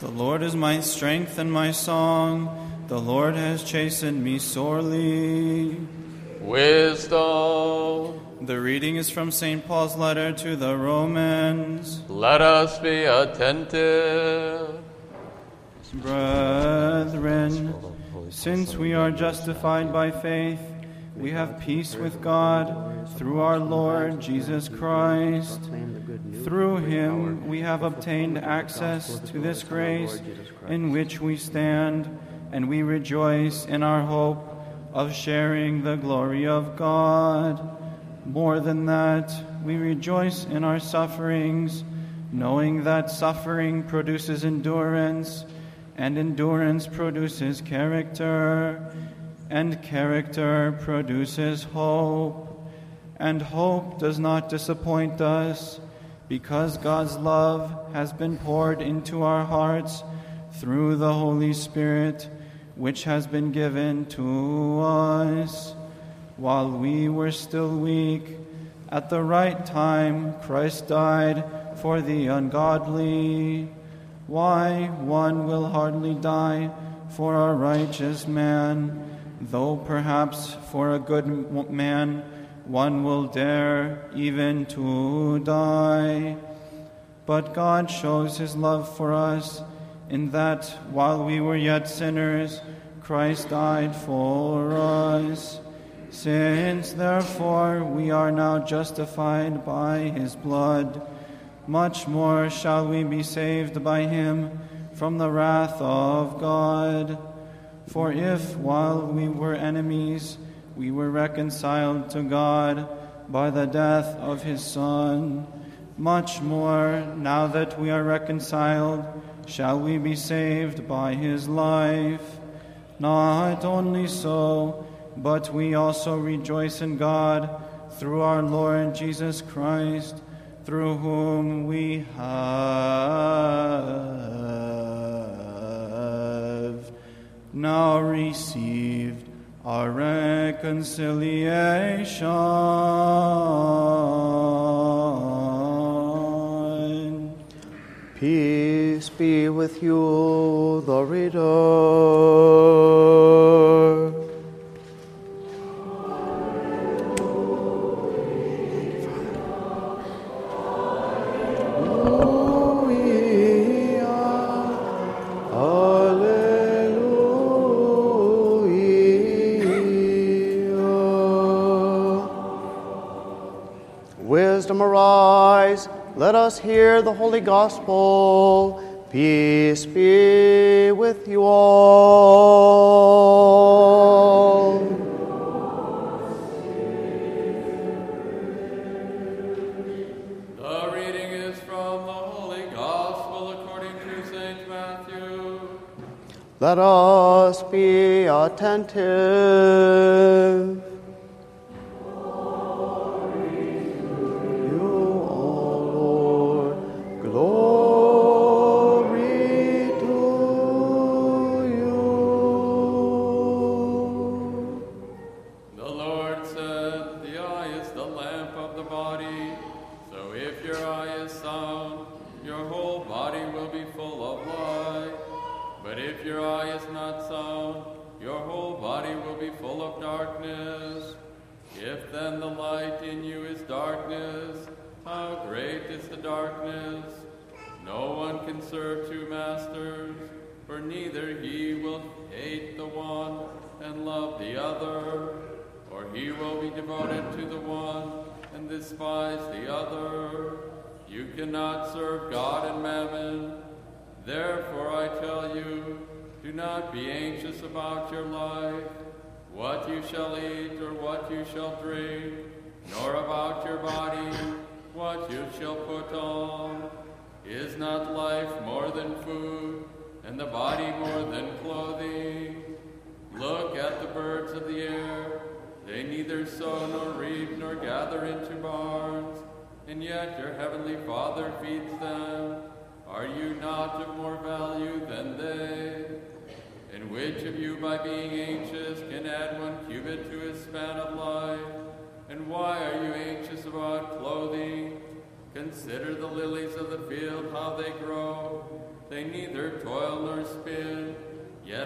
The Lord is my strength and my song. The Lord has chastened me sorely. Wisdom. The reading is from St. Paul's letter to the Romans. Let us be attentive. Brethren, since we are justified by faith, we have peace with God through our Lord Jesus Christ. Through him we have obtained access to this grace in which we stand, and we rejoice in our hope of sharing the glory of God. More than that, we rejoice in our sufferings, knowing that suffering produces endurance, and endurance produces character, and character produces hope. And hope does not disappoint us, because God's love has been poured into our hearts through the Holy Spirit, which has been given to us. While we were still weak, at the right time Christ died for the ungodly. Why, one will hardly die for a righteous man, though perhaps for a good man one will dare even to die. But God shows his love for us in that while we were yet sinners, Christ died for us. Since, therefore, we are now justified by his blood, much more shall we be saved by him from the wrath of God. For if, while we were enemies, we were reconciled to God by the death of his Son, much more, now that we are reconciled, shall we be saved by his life. Not only so, but we also rejoice in God through our Lord Jesus Christ, through whom we have now received our reconciliation. Peace be with you, the reader. Arise, let us hear the Holy Gospel. Peace be with you all. The reading is from the Holy Gospel according to St. Matthew. Let us be attentive.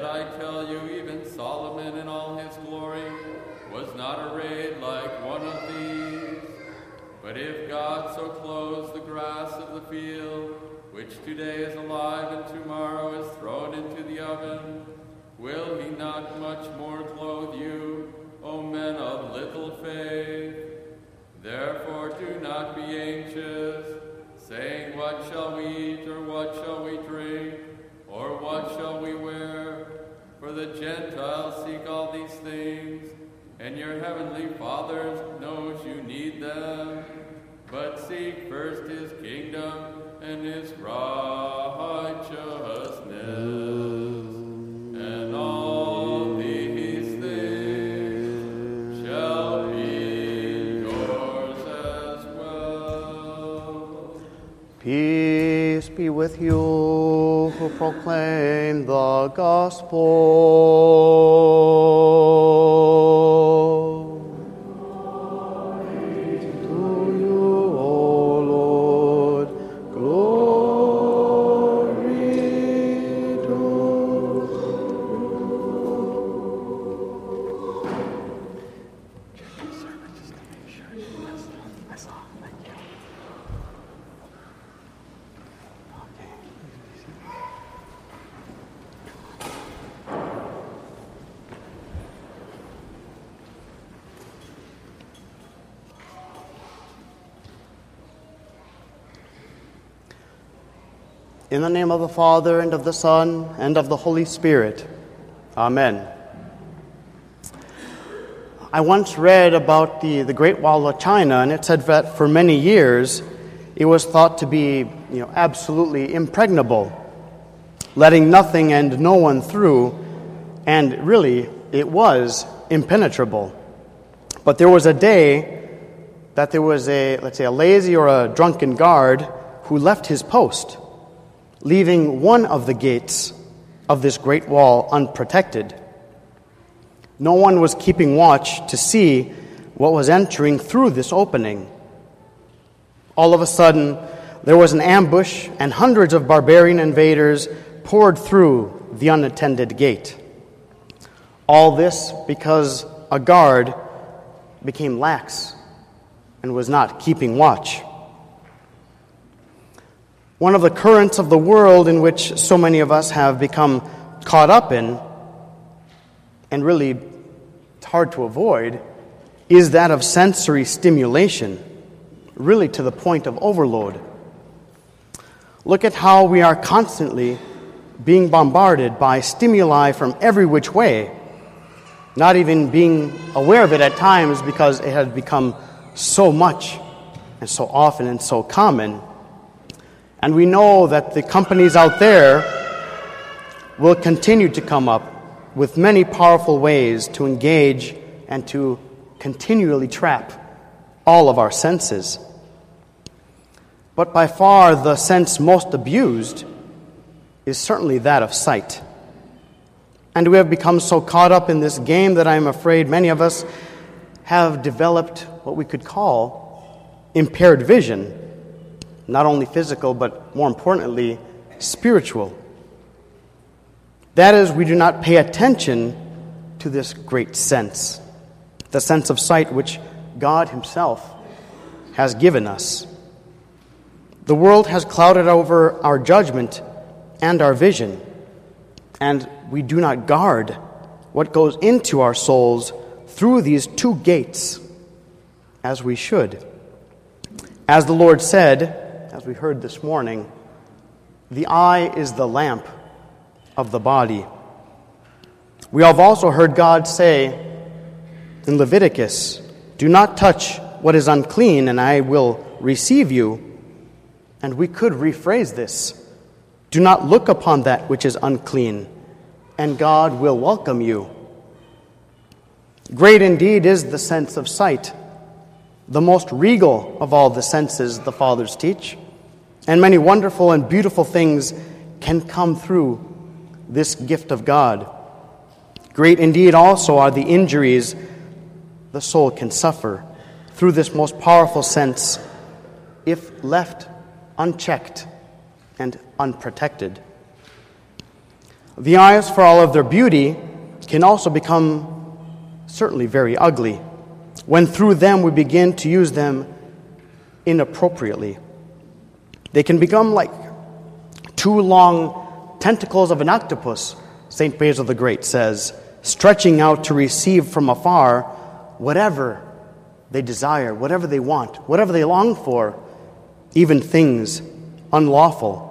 I tell you, even Solomon in all his glory was not arrayed like one of these. But if God so clothes the grass of the field, which today is alive and tomorrow is thrown into the oven, will he not much more clothe you, O men of little faith? Therefore do not be anxious, saying, what shall we eat, or what shall we drink, or what shall we wear? For the Gentiles seek all these things, and your heavenly Father knows you need them. But seek first his kingdom and his righteousness, and all these things shall be yours as well. Peace be with you who proclaim the gospel. In the name of the Father, and of the Son, and of the Holy Spirit. Amen. I once read about the Great Wall of China, and it said that for many years, it was thought to be absolutely impregnable, letting nothing and no one through, and really, it was impenetrable. But there was a day that there was a lazy or a drunken guard who left his post, leaving one of the gates of this great wall unprotected. No one was keeping watch to see what was entering through this opening. All of a sudden, there was an ambush, and hundreds of barbarian invaders poured through the unattended gate. All this because a guard became lax and was not keeping watch. One of the currents of the world in which so many of us have become caught up in, and really it's hard to avoid, is that of sensory stimulation, really to the point of overload. Look at how we are constantly being bombarded by stimuli from every which way, not even being aware of it at times because it has become so much and so often and so common. And we know that the companies out there will continue to come up with many powerful ways to engage and to continually trap all of our senses. But by far the sense most abused is certainly that of sight. And we have become so caught up in this game that I'm afraid many of us have developed what we could call impaired vision. Not only physical, but more importantly, spiritual. That is, we do not pay attention to this great sense, the sense of sight which God Himself has given us. The world has clouded over our judgment and our vision, and we do not guard what goes into our souls through these two gates as we should. As the Lord said, as we heard this morning, the eye is the lamp of the body. We have also heard God say in Leviticus, do not touch what is unclean, and I will receive you. And we could rephrase this, do not look upon that which is unclean, and God will welcome you. Great indeed is the sense of sight, the most regal of all the senses the fathers teach, and many wonderful and beautiful things can come through this gift of God. Great indeed also are the injuries the soul can suffer through this most powerful sense if left unchecked and unprotected. The eyes, for all of their beauty, can also become certainly very ugly when through them we begin to use them inappropriately. They can become like two long tentacles of an octopus, St. Basil the Great says, stretching out to receive from afar whatever they desire, whatever they want, whatever they long for, even things unlawful.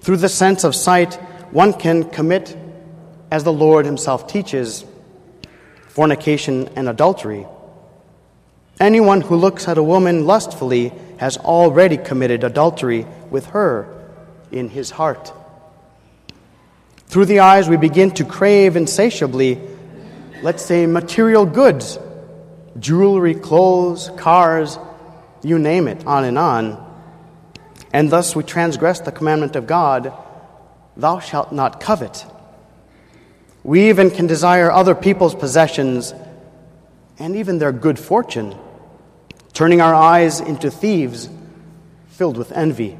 Through the sense of sight, one can commit, as the Lord himself teaches, fornication and adultery. Anyone who looks at a woman lustfully has already committed adultery with her in his heart. Through the eyes, we begin to crave insatiably, let's say, material goods, jewelry, clothes, cars, you name it, on and on. And thus we transgress the commandment of God, thou shalt not covet. We even can desire other people's possessions and even their good fortune, turning our eyes into thieves filled with envy.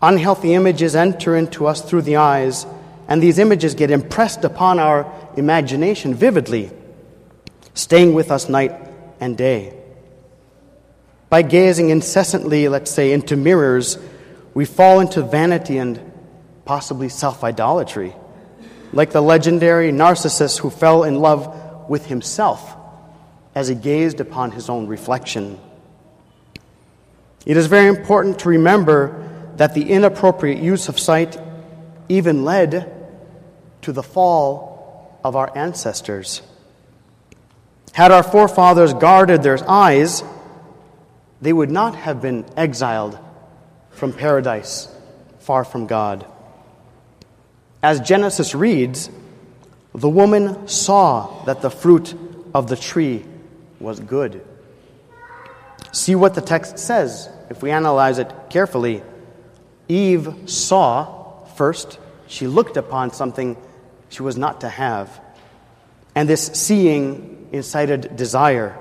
Unhealthy images enter into us through the eyes, and these images get impressed upon our imagination vividly, staying with us night and day. By gazing incessantly, let's say, into mirrors, we fall into vanity and possibly self-idolatry, like the legendary narcissist who fell in love with himself as he gazed upon his own reflection. It is very important to remember that the inappropriate use of sight even led to the fall of our ancestors. Had our forefathers guarded their eyes, they would not have been exiled from paradise, far from God. As Genesis reads, the woman saw that the fruit of the tree was good. See what the text says if we analyze it carefully. Eve saw first, she looked upon something she was not to have. And this seeing incited desire.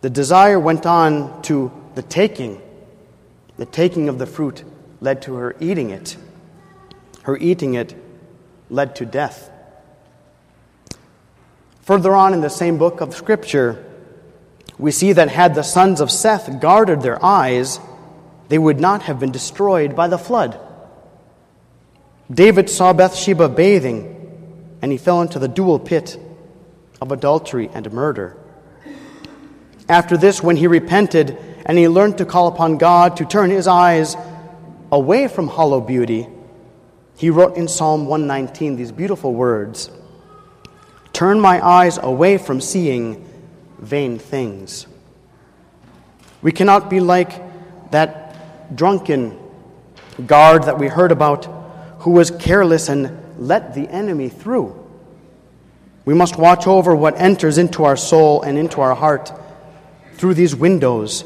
The desire went on to the taking. The taking of the fruit led to her eating it. Her eating it led to death. Further on in the same book of Scripture, we see that had the sons of Seth guarded their eyes, they would not have been destroyed by the flood. David saw Bathsheba bathing, and he fell into the dual pit of adultery and murder. After this, when he repented and he learned to call upon God to turn his eyes away from hollow beauty, he wrote in Psalm 119 these beautiful words, "Turn my eyes away from seeing vain things." We cannot be like that drunken guard that we heard about who was careless and let the enemy through. We must watch over what enters into our soul and into our heart through these windows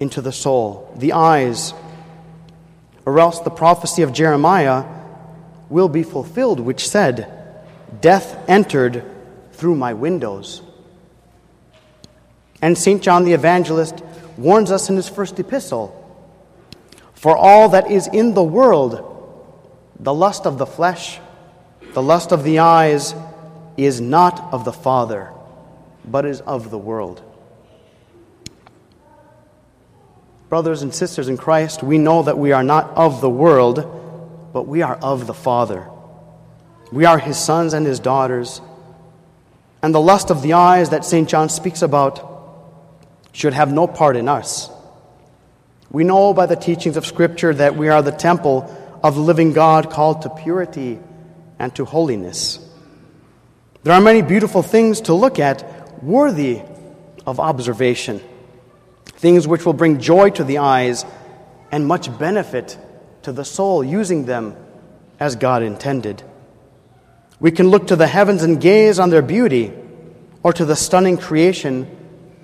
into the soul, the eyes, or else the prophecy of Jeremiah will be fulfilled, which said, "Death entered through my windows." And St. John the Evangelist warns us in his first epistle, "For all that is in the world, the lust of the flesh, the lust of the eyes, is not of the Father, but is of the world." Brothers and sisters in Christ, we know that we are not of the world, but we are of the Father. We are his sons and his daughters. And the lust of the eyes that St. John speaks about should have no part in us. We know by the teachings of Scripture that we are the temple of the living God, called to purity and to holiness. There are many beautiful things to look at, worthy of observation, things which will bring joy to the eyes and much benefit to the soul, using them as God intended. We can look to the heavens and gaze on their beauty, or to the stunning creation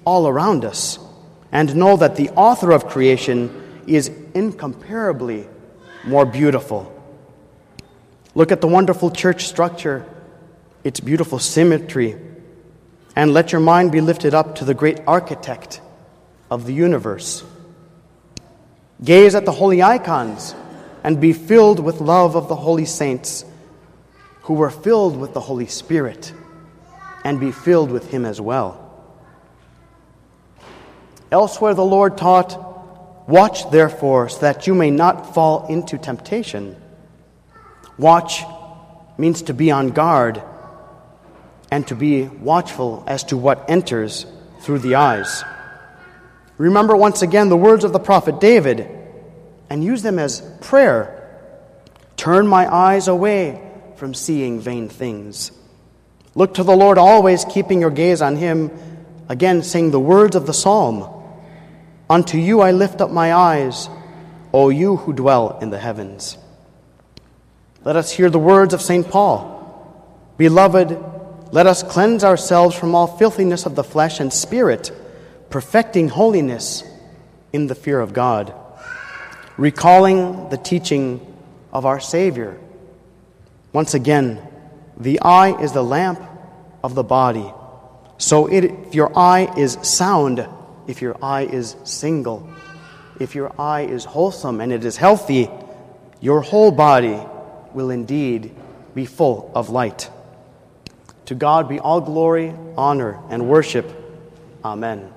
all around us, and know that the author of creation is incomparably more beautiful. Look at the wonderful church structure, its beautiful symmetry, and let your mind be lifted up to the great architect of the universe. Gaze at the holy icons and be filled with love of the holy saints, who were filled with the Holy Spirit, and be filled with Him as well. Elsewhere the Lord taught, "Watch therefore, so that you may not fall into temptation." Watch means to be on guard and to be watchful as to what enters through the eyes. Remember once again the words of the prophet David and use them as prayer. "Turn my eyes away from seeing vain things." Look to the Lord always, keeping your gaze on Him. Again, sing the words of the psalm. "Unto you I lift up my eyes, O you who dwell in the heavens." Let us hear the words of St. Paul. "Beloved, let us cleanse ourselves from all filthiness of the flesh and spirit, perfecting holiness in the fear of God," recalling the teaching of our Savior. Once again, the eye is the lamp of the body. So if your eye is sound, if your eye is single, if your eye is wholesome and it is healthy, your whole body will indeed be full of light. To God be all glory, honor, and worship. Amen.